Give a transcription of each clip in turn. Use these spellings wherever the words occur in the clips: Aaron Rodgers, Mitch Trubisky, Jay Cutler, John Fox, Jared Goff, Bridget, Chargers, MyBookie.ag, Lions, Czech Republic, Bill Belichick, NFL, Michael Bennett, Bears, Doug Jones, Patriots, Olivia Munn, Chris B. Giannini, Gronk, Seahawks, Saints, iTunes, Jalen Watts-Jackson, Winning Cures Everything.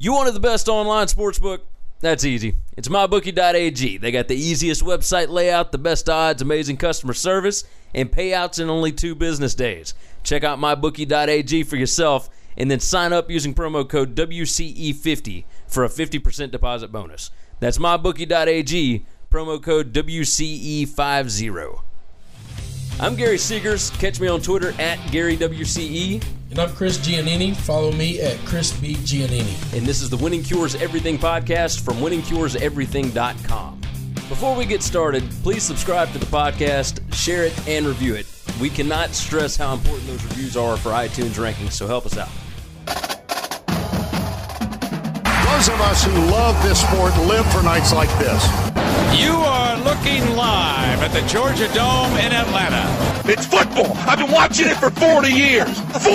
You wanted the best online sportsbook? That's easy. It's MyBookie.ag. They got the easiest website layout, the best odds, amazing customer service, and payouts in only 2 business days. Check out MyBookie.ag for yourself, and then sign up using promo code WCE50 for a 50% deposit bonus. That's MyBookie.ag, promo code WCE50. I'm Gary Seegers. Catch me on Twitter at GaryWCE. And I'm Chris Giannini. Follow me at Chris B. Giannini. And this is the Winning Cures Everything podcast from winningcureseverything.com. Before we get started, please subscribe to the podcast, share it, and review it. We cannot stress how important those reviews are for iTunes rankings, so help us out. Those of us who love this sport live for nights like this. You are looking live at the Georgia Dome in Atlanta. It's football. I've been watching it for 40 years. 40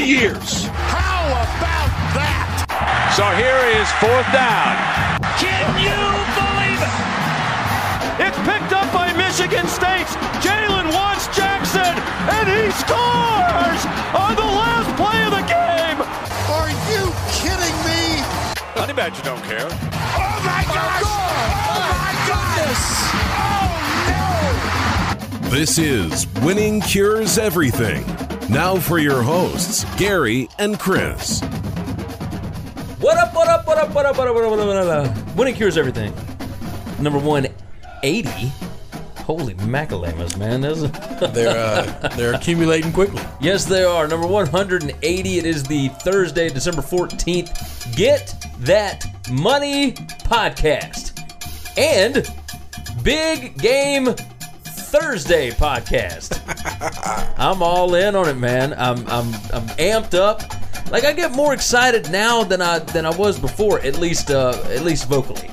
years. How about that? So here is 4th down. Can you believe it? It's picked up by Michigan State's Jalen Watts-Jackson, and he scores on the last play of the game. Are you kidding me? Honey Badger don't care. Oh, my gosh! Oh, my goodness! Oh, no! This is Winning Cures Everything. Now for your hosts, Gary and Chris. What up, what up, what up, what up, what up, what up, what up, what up? Winning Cures Everything. Number 180. Holy macalamas, man. They're accumulating quickly. Yes, they are. Number 180. It is the Thursday, December 14th. Get That Money podcast. And Big Game Thursday podcast. I'm all in on it, man. I'm amped up. Like, I get more excited now than I was before, at least vocally.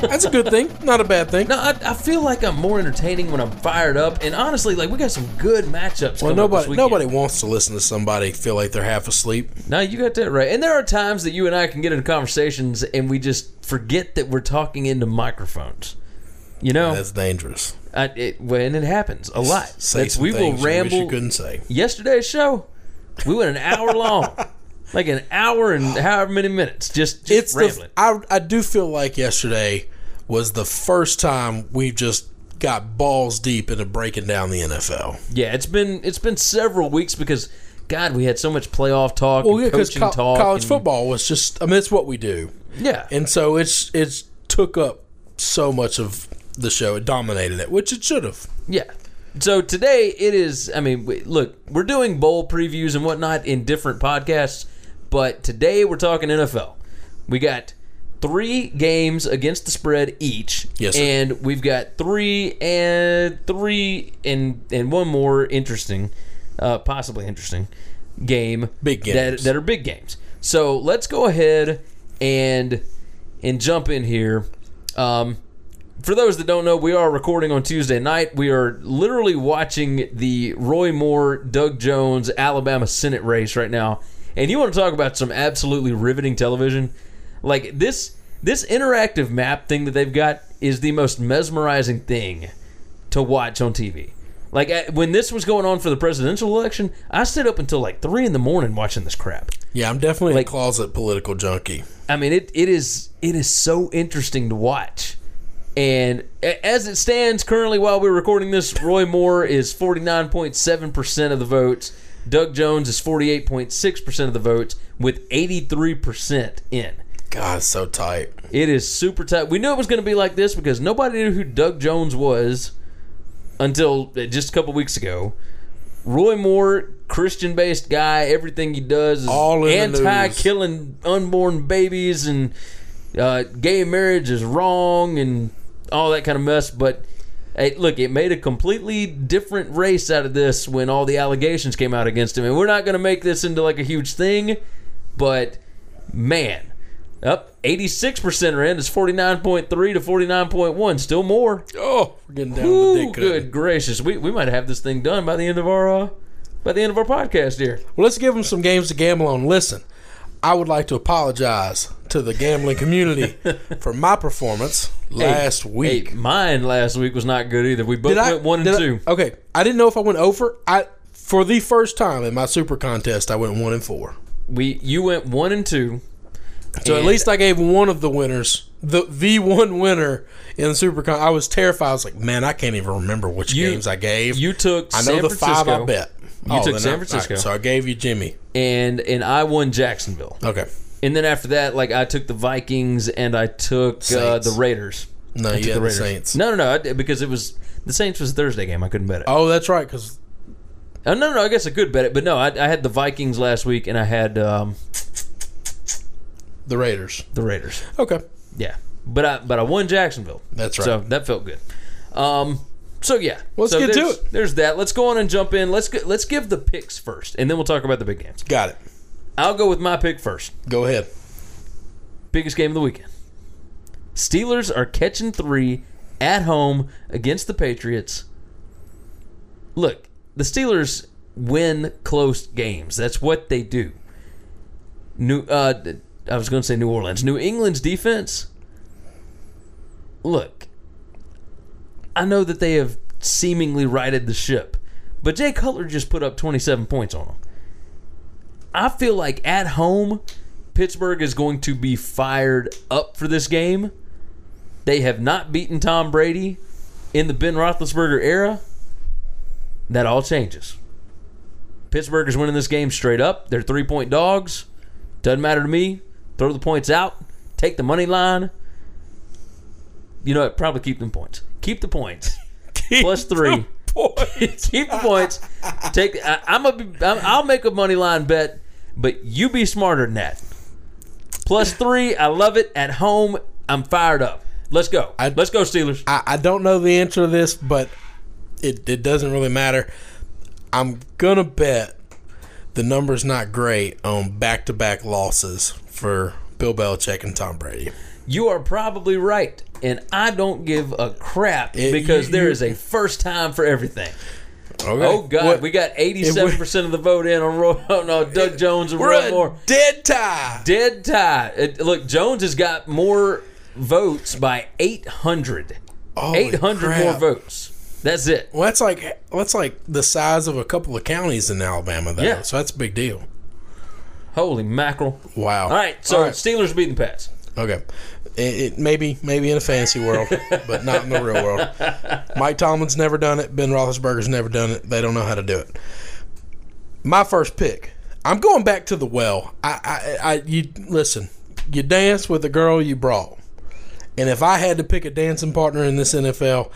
That's a good thing, not a bad thing. No, I feel like I'm more entertaining when I'm fired up. And honestly, like, we got some good matchups. Well, nobody wants to listen to somebody feel like they're half asleep. No, you got that right. And there are times that you and I can get into conversations and we just forget that we're talking into microphones. You know, that's dangerous. And it happens a lot. We will ramble. You couldn't say. Yesterday's show, we went an hour long. Like an hour and however many minutes, just rambling. I do feel like yesterday was the first time we just got balls deep into breaking down the NFL. Yeah, it's been several weeks because, God, we had so much playoff talk and coaching talk. College football was just, I mean, it's what we do. Yeah. And so it's took up so much of the show. It dominated it, which it should have. Yeah. So today it is, I mean, look, we're doing bowl previews and whatnot in different podcasts. But today we're talking NFL. We got 3 games against the spread each. Yes, sir. And we've got three and one more interesting, possibly interesting game. Big games. That are big games. So let's go ahead and jump in here. For those that don't know, we are recording on Tuesday night. We are literally watching the Roy Moore, Doug Jones, Alabama Senate race right now. And you want to talk about some absolutely riveting television? Like, this interactive map thing that they've got is the most mesmerizing thing to watch on TV. Like, when this was going on for the presidential election, I stayed up until, like, 3 in the morning watching this crap. Yeah, I'm definitely, like, a closet political junkie. I mean, it is so interesting to watch. And as it stands currently while we're recording this, Roy Moore is 49.7% of the votes. Doug Jones is 48.6% of the votes with 83% in. God, so tight. It is super tight. We knew it was going to be like this because nobody knew who Doug Jones was until just a couple weeks ago. Roy Moore, Christian-based guy, everything he does is all anti-killing unborn babies and gay marriage is wrong and all that kind of mess, but... Hey, look, it made a completely different race out of this when all the allegations came out against him. And we're not going to make this into like a huge thing, but man, up 86% are in. It's 49.3 to 49.1, still more. Oh, we're getting down with the dick. Good gracious, we might have this thing done by the end of our podcast here. Well, let's give them some games to gamble on. Listen, I would like to apologize to the gambling community for my performance last week. Hey, mine last week was not good either. We both went 1-2. Okay, I didn't know if I went over. For the first time in my super contest, I went 1-4. you went 1 and 2. So at least I gave one of the winners, the one winner in the SuperCon. I was terrified. I was like, man, I can't even remember which games I gave. You took San Francisco. I know the 5 I bet. You took San Francisco. Right, so I gave you Jimmy. And I won Jacksonville. Okay. And then after that, like, I took the Vikings and I took the Raiders. No, you had the Saints. No, because it was the Saints was a Thursday game. I couldn't bet it. Oh, that's right, because... No, I guess I could bet it, but no, I had the Vikings last week, and I had... the Raiders. The Raiders. Okay. Yeah. But I won Jacksonville. That's right. So that felt good. So, yeah. Let's get to it. There's that. Let's go on and jump in. Let's give the picks first, and then we'll talk about the big games. Got it. I'll go with my pick first. Go ahead. Biggest game of the weekend. Steelers are catching 3 at home against the Patriots. Look, the Steelers win close games. That's what they do. I was going to say New Orleans. New England's defense, look, I know that they have seemingly righted the ship, but Jay Cutler just put up 27 points on them. I feel like at home, Pittsburgh is going to be fired up for this game. They have not beaten Tom Brady in the Ben Roethlisberger era. That all changes. Pittsburgh is winning this game straight up. They're 3-point dogs. Doesn't matter to me. Throw the points out. Take the money line. You know what? Probably keep them points. Keep the points. +3. Keep the points. Take. I'll make a money line bet, but you be smarter than that. +3. I love it. At home, I'm fired up. Let's go. Let's go, Steelers. I don't know the answer to this, but it doesn't really matter. I'm going to bet the number's not great on back-to-back losses for Bill Belichick and Tom Brady. You are probably right, and I don't give a crap because there is a first time for everything. Okay. Oh, God, we got 87% of the vote in on Doug Jones and Roy Moore. We're a dead tie. Dead tie. Look, Jones has got more votes by 800. Holy 800 crap. More votes. That's it. Well, that's like the size of a couple of counties in Alabama, though. Yeah. So that's a big deal. Holy mackerel! Wow. All right. So Steelers beating the Pats. Okay. It maybe in a fantasy world, but not in the real world. Mike Tomlin's never done it. Ben Roethlisberger's never done it. They don't know how to do it. My first pick. I'm going back to the well. You listen. You dance with the girl you brought, and if I had to pick a dancing partner in this NFL.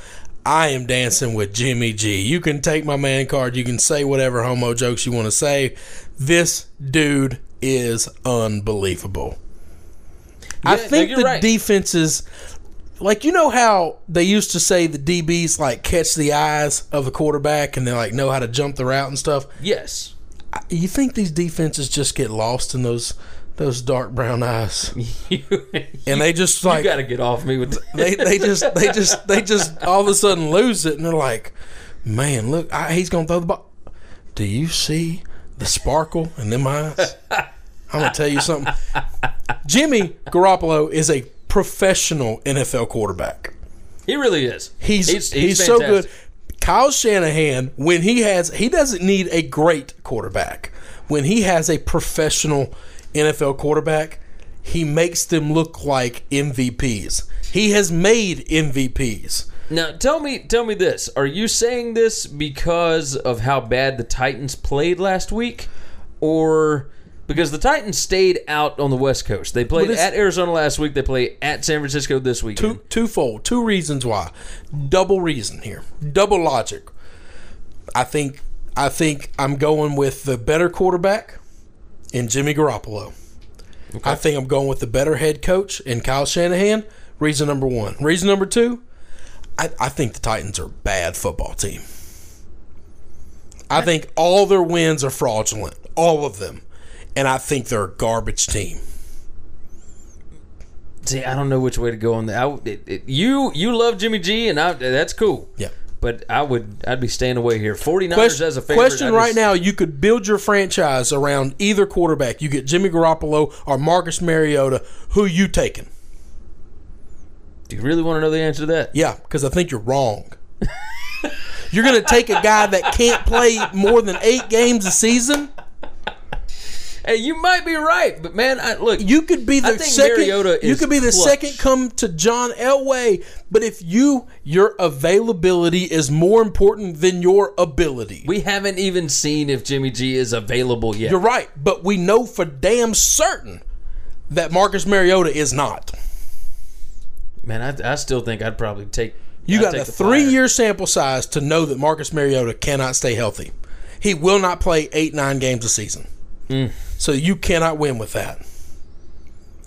I am dancing with Jimmy G. You can take my man card. You can say whatever homo jokes you want to say. This dude is unbelievable. Yeah, I think the defenses, like, you know how they used to say the DBs, like, catch the eyes of the quarterback and they, like, know how to jump the route and stuff? Yes. You think these defenses just get lost in those dark brown eyes, and they just like you got to get off me with they just all of a sudden lose it, and they're like, man, look, he's gonna throw the ball. Do you see the sparkle in them eyes? I'm gonna tell you something. Jimmy Garoppolo is a professional NFL quarterback. He really is. He's so good. Kyle Shanahan, he doesn't need a great quarterback. When he has a professional NFL quarterback, he makes them look like MVPs. He has made MVPs. Now, tell me this. Are you saying this because of how bad the Titans played last week? Or because the Titans stayed out on the West Coast. They played at Arizona last week. They play at San Francisco this week. Twofold. Two reasons why. Double reason here. Double logic. I think I'm going with the better quarterback in Jimmy Garoppolo. Okay. I think I'm going with the better head coach in Kyle Shanahan. Reason number one. Reason number two, I think the Titans are a bad football team. I think all their wins are fraudulent. All of them. And I think they're a garbage team. See, I don't know which way to go on that. You love Jimmy G, and that's cool. Yeah. But I'd be staying away here. 49ers as a favorite. Question right now, you could build your franchise around either quarterback. You get Jimmy Garoppolo or Marcus Mariota. Who you taking? Do you really want to know the answer to that? Yeah, because I think you're wrong. You're going to take a guy that can't play more than 8 games a season? Hey, you might be right, but man, look, you could be the second. Mariota is second come to John Elway, but if your availability is more important than your ability. We haven't even seen if Jimmy G is available yet. You're right, but we know for damn certain that Marcus Mariota is not. Man, I still think I'd probably take. You got a 3-year sample size to know that Marcus Mariota cannot stay healthy. He will not play 8-9 games a season. Mm. So you cannot win with that.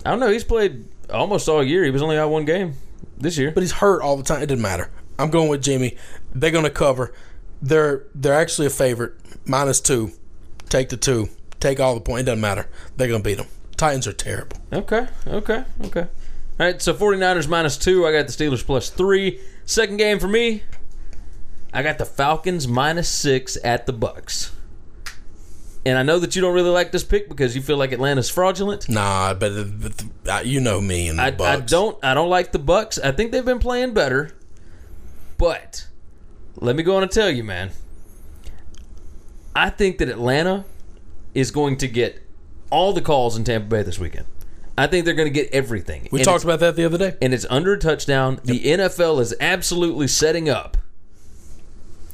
I don't know. He's played almost all year. He was only out one game this year. But he's hurt all the time. It didn't matter. I'm going with Jimmy. They're going to cover. They're actually a favorite. -2. Take the 2. Take all the points. It doesn't matter. They're going to beat them. Titans are terrible. Okay. All right, so 49ers -2. I got the Steelers +3. Second game for me. I got the Falcons -6 at the Bucs. And I know that you don't really like this pick because you feel like Atlanta's fraudulent. Nah, but you know me and the Bucs. I don't like the Bucs. I think they've been playing better. But let me go on and tell you, man. I think that Atlanta is going to get all the calls in Tampa Bay this weekend. I think they're going to get everything. We talked about that the other day. And it's under a touchdown. Yep. The NFL is absolutely setting up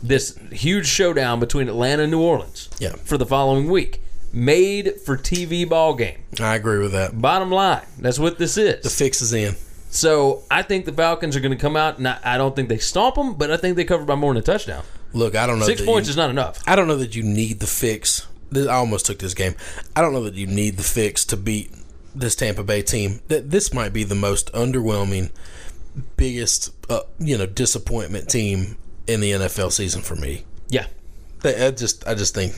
this huge showdown between Atlanta and New Orleans for the following week. Made for TV ball game. I agree with that. Bottom line, that's what this is. The fix is in. So I think the Falcons are going to come out, and I don't think they stomp them, but I think they cover by more than a touchdown. Look, I don't know. 6 points is not enough. I don't know that you need the fix. I almost took this game. I don't know that you need the fix to beat this Tampa Bay team. This might be the most underwhelming, biggest disappointment team in the NFL season for me. Yeah. I just think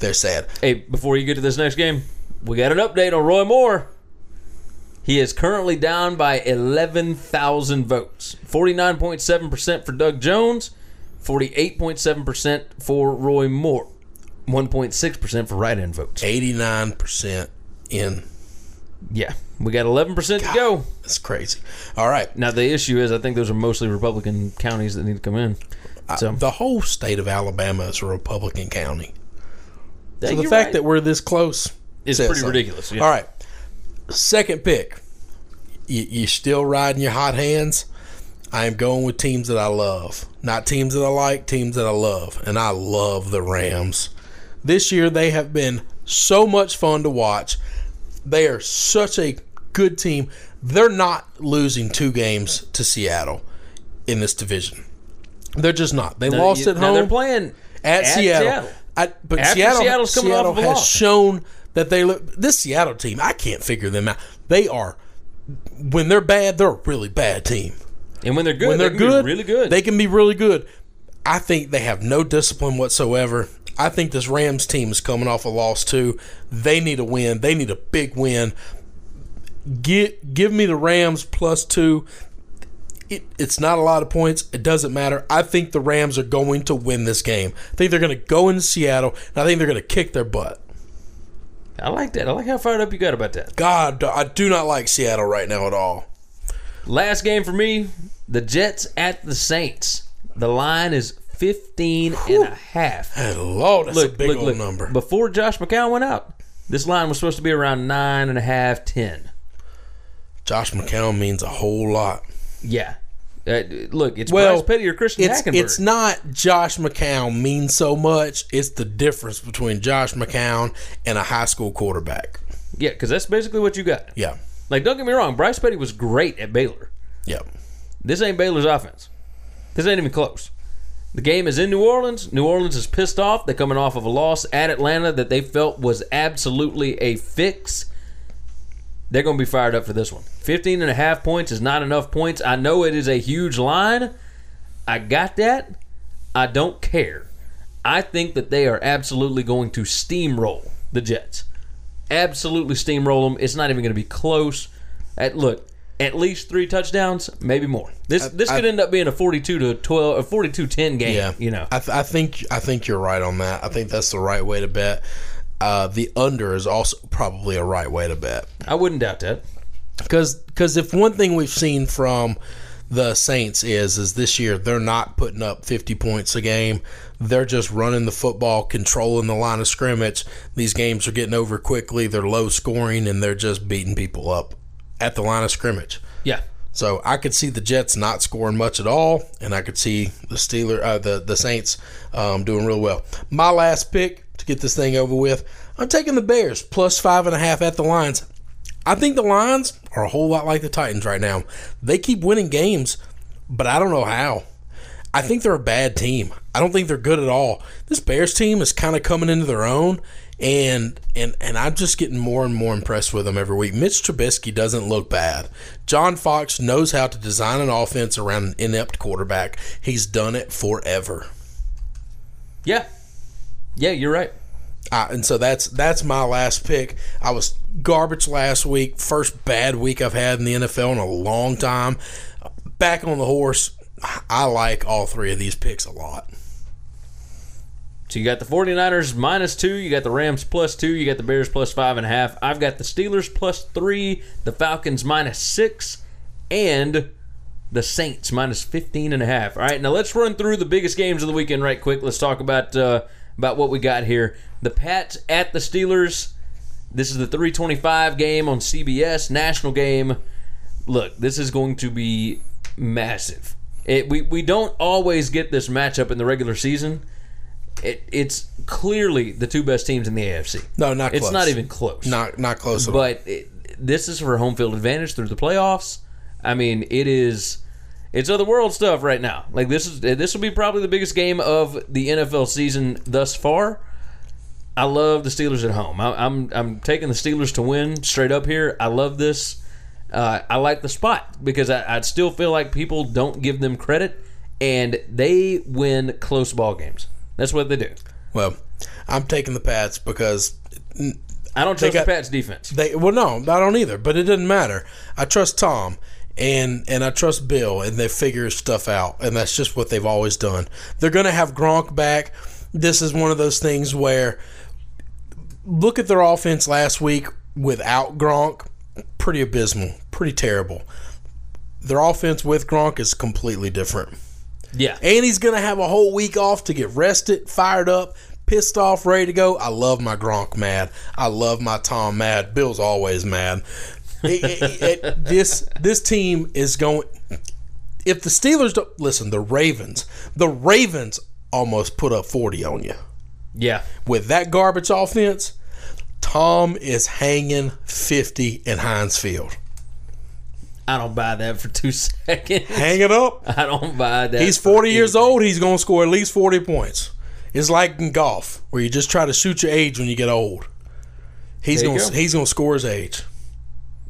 they're sad. Hey, before you get to this next game, we got an update on Roy Moore. He is currently down by 11,000 votes. 49.7% for Doug Jones, 48.7% for Roy Moore, 1.6% for write-in votes. 89% in. Yeah. We got 11% to go. That's crazy. All right. Now, the issue is I think those are mostly Republican counties that need to come in. So. The whole state of Alabama is a Republican county. So the fact that we're this close is pretty ridiculous. Yeah. All right. Second pick. You're still riding your hot hands. I am going with teams that I love. Not teams that I like, teams that I love. And I love the Rams. This year, they have been so much fun to watch. They are such a good team. They're not losing 2 games to Seattle in this division. They're just not. They lost at home. They're playing at Seattle. Seattle has shown that this Seattle team, I can't figure them out. They are, when they're bad, they're a really bad team. And when they're good, they can be really good. They can be really good. I think they have no discipline whatsoever. I think this Rams team is coming off a loss too. They need a win. They need a big win. Give me the Rams +2. It's not a lot of points. It doesn't matter. I think the Rams are going to win this game. I think they're going to go into Seattle, and I think they're going to kick their butt. I like that. I like how fired up you got about that. God, I do not like Seattle right now at all. Last game for me, the Jets at the Saints. The line is 15.5. Lord, that's a big old number. Before Josh McCown went out, this line was supposed to be around 9.5, 10. Josh McCown means a whole lot. Yeah. Look, it's Bryce Petty or Christian Hackenberg. It's not Josh McCown means so much. It's the difference between Josh McCown and a high school quarterback. Yeah, because that's basically what you got. Yeah. Like, don't get me wrong. Bryce Petty was great at Baylor. Yeah. This ain't Baylor's offense. This ain't even close. The game is in New Orleans. New Orleans is pissed off. They're coming off of a loss at Atlanta that they felt was absolutely a fix. They're going to be fired up for this one. 15.5 points is not enough points. I know it is a huge line. I got that. I don't care. I think that they are absolutely going to steamroll the Jets. Absolutely steamroll them. It's not even going to be close. At least 3 touchdowns, maybe more. This could end up being a 42-12, a 42-10 game. Yeah, I think you're right on that. I think that's the right way to bet. The under is also probably a right way to bet. I wouldn't doubt that. Because if one thing we've seen from the Saints is this year they're not putting up 50 points a game. They're just running the football, controlling the line of scrimmage. These games are getting over quickly. They're low scoring, and they're just beating people up at the line of scrimmage. Yeah. So I could see the Jets not scoring much at all, and I could see the Saints doing real well. My last pick to get this thing over with, I'm taking the Bears, plus 5.5 at the Lions. I think the Lions are a whole lot like the Titans right now. They keep winning games, but I don't know how. I think they're a bad team. I don't think they're good at all. This Bears team is kind of coming into their own, and I'm just getting more and more impressed with them every week. Mitch Trubisky doesn't look bad. John Fox knows how to design an offense around an inept quarterback. He's done it forever. Yeah. Yeah, you're right. And so that's my last pick. I was garbage last week. First bad week I've had in the NFL in a long time. Back on the horse. I like all three of these picks a lot. So you got the 49ers -2, you got the Rams +2, you got the Bears +5.5. I've got the Steelers +3, the Falcons -6, and the Saints -15.5. All right, now let's run through the biggest games of the weekend right quick. Let's talk about what we got here. The Pats at the Steelers. This is the 3:25 game on CBS, national game. Look, this is going to be massive. We don't always get this matchup in the regular season. It's clearly the two best teams in the AFC. No, not close. It's not even close. Not close at all. But this is for home field advantage through the playoffs. I mean, it's otherworld stuff right now. Like this will be probably the biggest game of the NFL season thus far. I love the Steelers at home. I'm taking the Steelers to win straight up here. I love this. I like the spot because I still feel like people don't give them credit, and they win close ball games. That's what they do. Well, I'm taking the Pats because I don't trust the Pats defense. No, I don't either, but it doesn't matter. I trust Tom, and I trust Bill, and they figure stuff out, and that's just what they've always done. They're going to have Gronk back. This is one of those things where look at their offense last week without Gronk, pretty abysmal, pretty terrible. Their offense with Gronk is completely different. Yeah. And he's going to have a whole week off to get rested, fired up, pissed off, ready to go. I love my Gronk mad. I love my Tom mad. Bill's always mad. This team is going – if the Steelers don't – listen, the Ravens almost put up 40 on you. Yeah. With that garbage offense, Tom is hanging 50 in Heinz Field. I don't buy that for 2 seconds. Hang it up. I don't buy that. He's 40 years old. He's going to score at least 40 points. It's like in golf where you just try to shoot your age when you get old. He's going to score his age.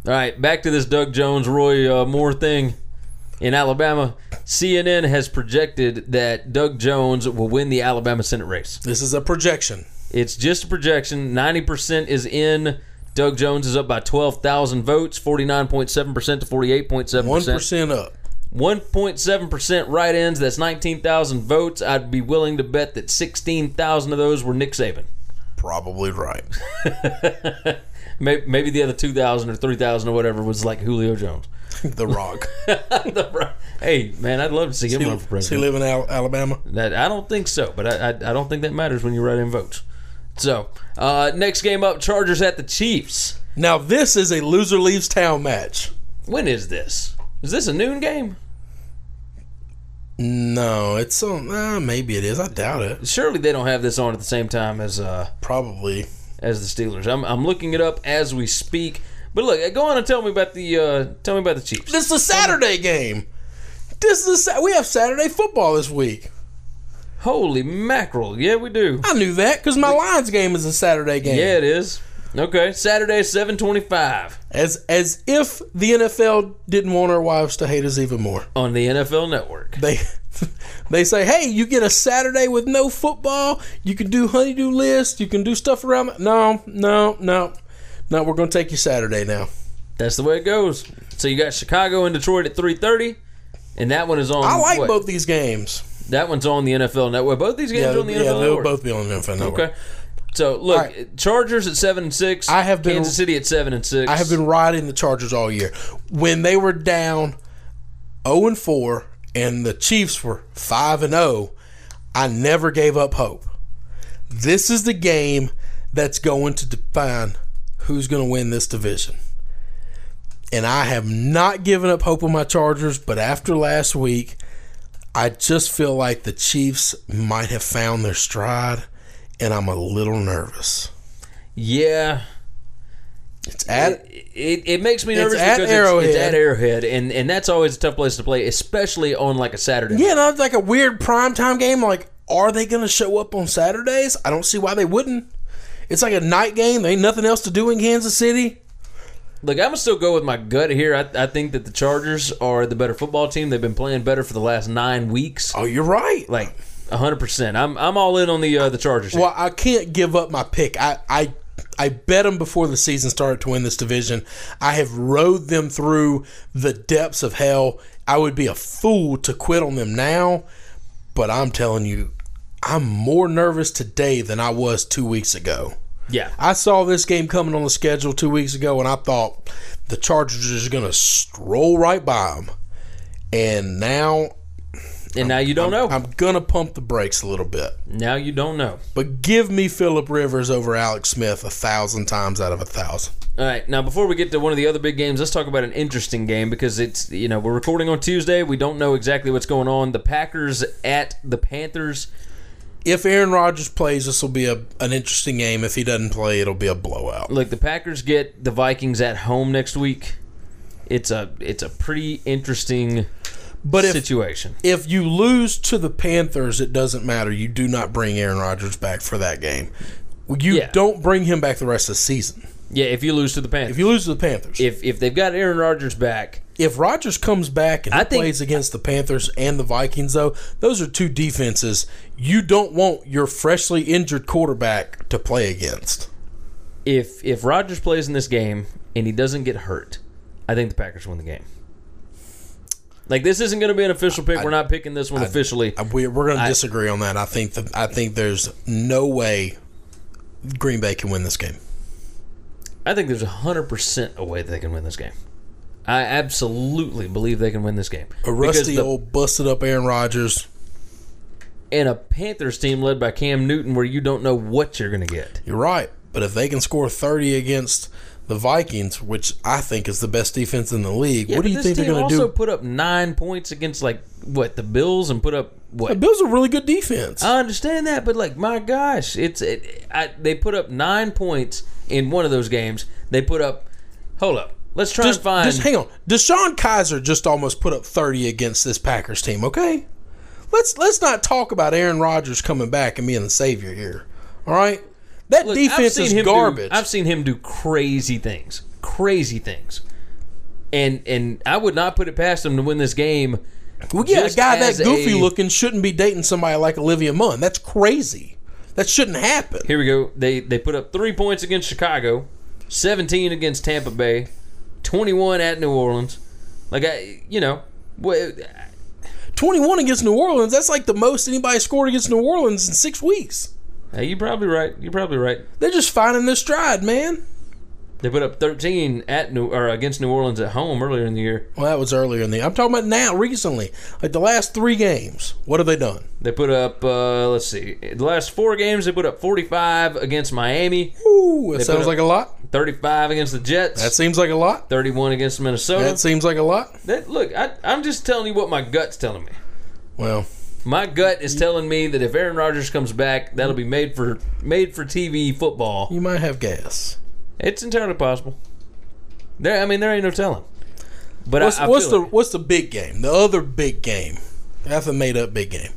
All right, back to this Doug Jones, Roy Moore thing in Alabama. CNN has projected that Doug Jones will win the Alabama Senate race. This is a projection. It's just a projection. 90% is in. Doug Jones is up by 12,000 votes, 49.7% to 48.7%. 1% up. 1.7% write-ins, that's 19,000 votes. I'd be willing to bet that 16,000 of those were Nick Saban. Probably right. Maybe the other 2,000 or 3,000 or whatever was like Julio Jones. The Rock. The Rock. Hey, man, I'd love to see him run for president. Does he live in Alabama? I don't think so, but I don't think that matters when you write in votes. So, next game up, Chargers at the Chiefs. Now, this is a loser leaves town match. When is this? Is this a noon game? No, it's on. Maybe it is. I doubt it. Surely they don't have this on at the same time as probably as the Steelers. I'm looking it up as we speak. But look, go on and tell me about the Chiefs. This is a Saturday game. We have Saturday football this week. Holy mackerel. Yeah, we do. I knew that because my Lions game is a Saturday game. Yeah, it is. Okay, Saturday, 7:25. As if the NFL didn't want our wives to hate us even more. On the NFL Network. They say, hey, you get a Saturday with no football. You can do honey-do lists. You can do stuff around. No, we're going to take you Saturday now. That's the way it goes. So you got Chicago and Detroit at 3:30, and that one is on. I like both these games. That one's on the NFL Network. Both these games are on the NFL Network. Yeah, they'll both be on the NFL Network. Okay. So, look, right. Chargers at 7-6. Kansas City at 7-6. I have been riding the Chargers all year. When they were down 0-4 and the Chiefs were 5-0, I never gave up hope. This is the game that's going to define who's going to win this division. And I have not given up hope on my Chargers, but after last week, I just feel like the Chiefs might have found their stride, and I'm a little nervous. Yeah. It's at it makes me nervous because it's at Arrowhead, and that's always a tough place to play, especially on like a Saturday. Yeah, no, it's like a weird primetime game. Like, are they going to show up on Saturdays? I don't see why they wouldn't. It's like a night game. There ain't nothing else to do in Kansas City. Look, I'm going to still go with my gut here. I think that the Chargers are the better football team. They've been playing better for the last 9 weeks. Oh, you're right. Like, 100%. I'm all in on the Chargers here. Well, I can't give up my pick. I bet them before the season started to win this division. I have rode them through the depths of hell. I would be a fool to quit on them now, but I'm telling you, I'm more nervous today than I was 2 weeks ago. Yeah. I saw this game coming on the schedule 2 weeks ago, and I thought the Chargers are going to stroll right by them. And now... Now you don't know. I'm going to pump the brakes a little bit. Now you don't know. But give me Phillip Rivers over Alex Smith 1,000 times out of 1,000. All right. Now, before we get to one of the other big games, let's talk about an interesting game because it's, you know, we're recording on Tuesday. We don't know exactly what's going on. The Packers at the Panthers. If Aaron Rodgers plays, this will be an interesting game. If he doesn't play, it'll be a blowout. Look, the Packers get the Vikings at home next week. It's a pretty interesting situation. If you lose to the Panthers, it doesn't matter. You do not bring Aaron Rodgers back for that game. You don't bring him back the rest of the season. Yeah, if you lose to the Panthers. If they've got Aaron Rodgers back. If Rodgers comes back and plays against the Panthers and the Vikings, though, those are two defenses you don't want your freshly injured quarterback to play against. If Rodgers plays in this game and he doesn't get hurt, I think the Packers win the game. Like, this isn't going to be an official pick. We're not picking this one officially. We're going to disagree on that. I think there's no way Green Bay can win this game. I think there's 100% a way they can win this game. I absolutely believe they can win this game. A rusty old busted up Aaron Rodgers. And a Panthers team led by Cam Newton where you don't know what you're going to get. You're right. But if they can score 30 against the Vikings, which I think is the best defense in the league, what do you think they're going to do? They also put up 9 points against, the Bills and put up what? The Bills are really good defense. I understand that, but, my gosh. They put up 9 points in one of those games. They put up – hold up. Let's try and find – just hang on. Deshaun Kaiser just almost put up 30 against this Packers team, okay? Let's not talk about Aaron Rodgers coming back and being the savior here, all right? That defense is garbage. I've seen him do crazy things. And I would not put it past him to win this game. Well, yeah, a guy that goofy-looking shouldn't be dating somebody like Olivia Munn. That's crazy. That shouldn't happen. Here we go. They put up 3 points against Chicago, 17 against Tampa Bay, 21 at New Orleans. 21 against New Orleans, that's like the most anybody scored against New Orleans in 6 weeks. Hey, you're probably right. They're just finding their stride, man. They put up 13 against New Orleans at home earlier in the year. Well, that was earlier in the year. I'm talking about now, recently. Like the last 3 games, what have they done? They put up, the last 4 games, they put up 45 against Miami. Ooh, that sounds like a lot. 35 against the Jets. That seems like a lot. 31 against Minnesota. That seems like a lot. I'm just telling you what my gut's telling me. Well... my gut is telling me that if Aaron Rodgers comes back, that'll be made for TV football. You might have gas. It's entirely possible. There ain't no telling. But what's the big game? The other big game. That's a made up big game.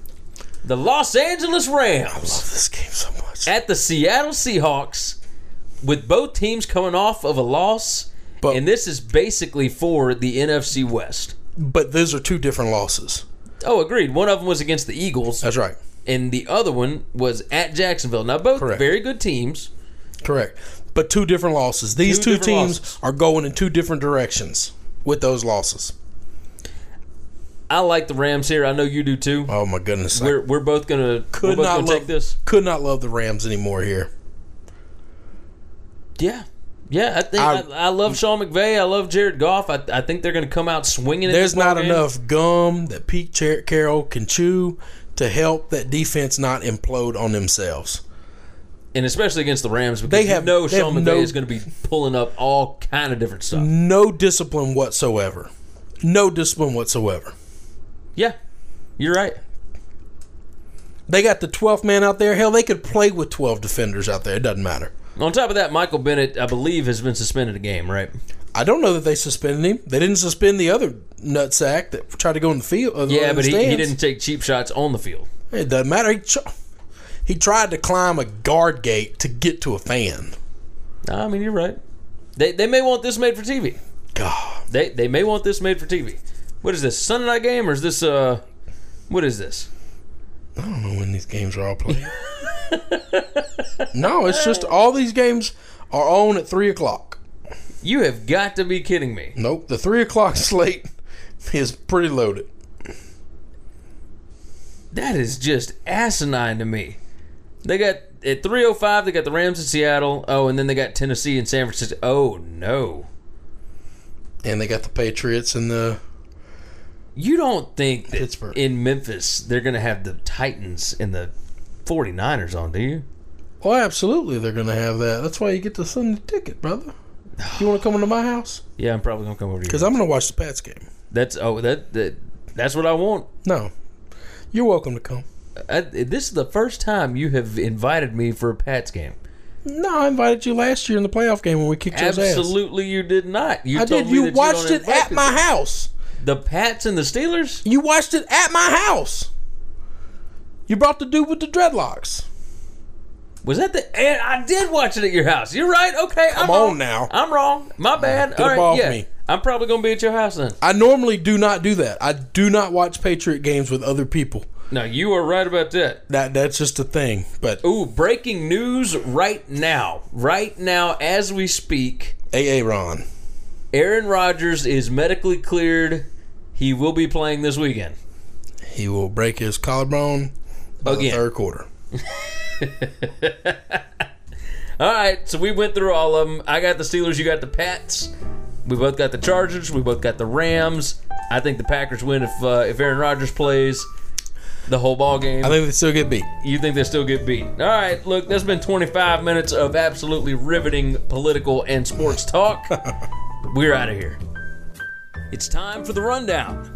The Los Angeles Rams. I love this game so much. At the Seattle Seahawks, with both teams coming off of a loss, and this is basically for the NFC West. But those are two different losses. Oh, agreed. One of them was against the Eagles. That's right. And the other one was at Jacksonville. Now, both very good teams. Correct. But two different losses. These two teams are going in two different directions with those losses. I like the Rams here. I know you do too. Oh, my goodness. We're both going to take this. Could not love the Rams anymore here. Yeah. Yeah, I think I love Sean McVay. I love Jared Goff. I think they're going to come out swinging. There's not enough gum that Pete Carroll can chew to help that defense not implode on themselves. And especially against the Rams, because you know Sean McVay is going to be pulling up all kind of different stuff. No discipline whatsoever. No discipline whatsoever. Yeah, you're right. They got the 12th man out there. Hell, they could play with 12 defenders out there. It doesn't matter. On top of that, Michael Bennett, I believe, has been suspended a game, right? I don't know that they suspended him. They didn't suspend the other nutsack that tried to go in the field. Yeah, but he didn't take cheap shots on the field. It doesn't matter. He tried to climb a guard gate to get to a fan. I mean, you're right. They may want this made for TV. God. They may want this made for TV. What is this, Sunday night game, or is this, what is this? I don't know when these games are all played. No, it's just all these games are on at 3 o'clock. You have got to be kidding me. Nope, the 3 o'clock slate is pretty loaded. That is just asinine to me. They got, at 3:05, they got the Rams in Seattle. Oh, and then they got Tennessee and San Francisco. Oh, no. And they got the Patriots and the... You don't think that Pittsburgh. In Memphis they're going to have the Titans and the 49ers on, do you? Oh, absolutely they're going to have that. That's why you get the Sunday ticket, brother. You want to come into my house? Yeah, I'm probably going to come over to you. Because I'm going to watch the Pats game. That's what I want. No. You're welcome to come. This is the first time you have invited me for a Pats game. No, I invited you last year in the playoff game when we kicked your ass. Absolutely you did not. You I told did. Me you watched you it at my house. The Pats and the Steelers? You watched it at my house. You brought the dude with the dreadlocks. Was that the... And I did watch it at your house. You're right. Okay, I'm on now. I'm wrong. My bad. All right, yeah. Me. I'm probably going to be at your house then. I normally do not do that. I do not watch Patriot games with other people. No, you are right about that. That's just a thing. But ooh, breaking news right now. Right now, as we speak. Aaron. Aaron Rodgers is medically cleared. He will be playing this weekend. He will break his collarbone again. The third quarter. All right, so we went through all of them. I got the Steelers, you got the Pats. We both got the Chargers. We both got the Rams. I think the Packers win if Aaron Rodgers plays the whole ball game. I think they still get beat. You think they still get beat. All right, look, that's been 25 minutes of absolutely riveting political and sports talk. We're out of here. It's time for the rundown.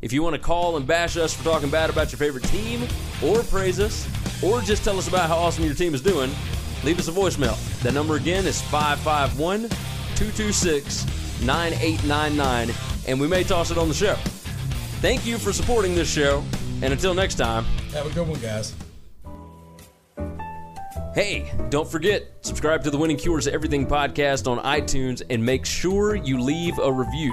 If you want to call and bash us for talking bad about your favorite team, or praise us, or just tell us about how awesome your team is doing, leave us a voicemail. That number again is 551-226-9899, and we may toss it on the show. Thank you for supporting this show, and until next time, have a good one, guys. Hey, don't forget, subscribe to the Winning Cures Everything podcast on iTunes, and make sure you leave a review.